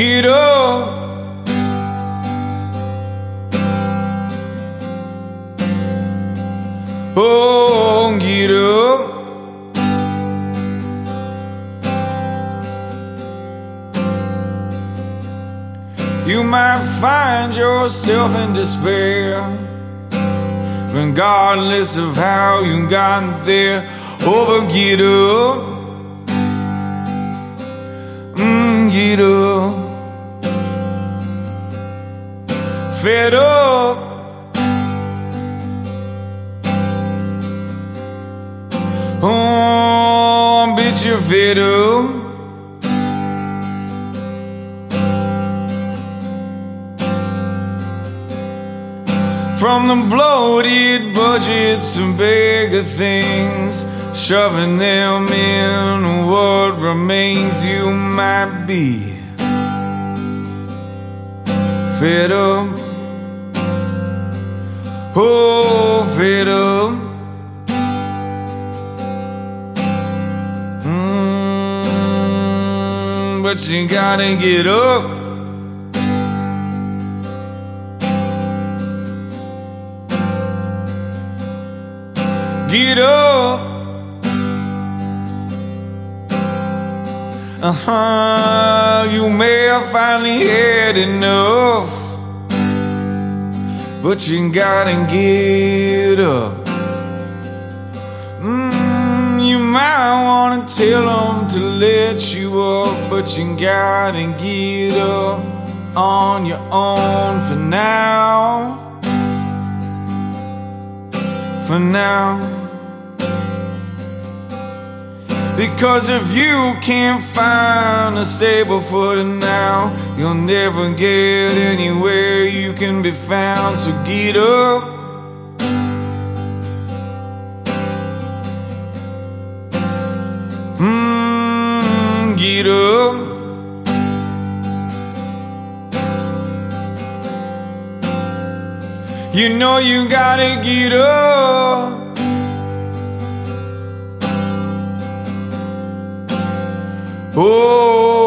get up. Oh, get up. You might find yourself in despair, regardless of how you got there. Oh, but get up. Get up, fed up, oh, bitch, you're fed up. From the bloated budgets and bigger things, shoving them in what remains, you might be fed up. Oh, fed up. But you gotta get up. Get up. You may have finally had enough, but you gotta get up. You might wanna tell them to let you up, but you gotta get up on your own for now. For now. Because if you can't find a stable footing now, you'll never get anywhere you can be found. So get up. Get up. You know you gotta get up. Oh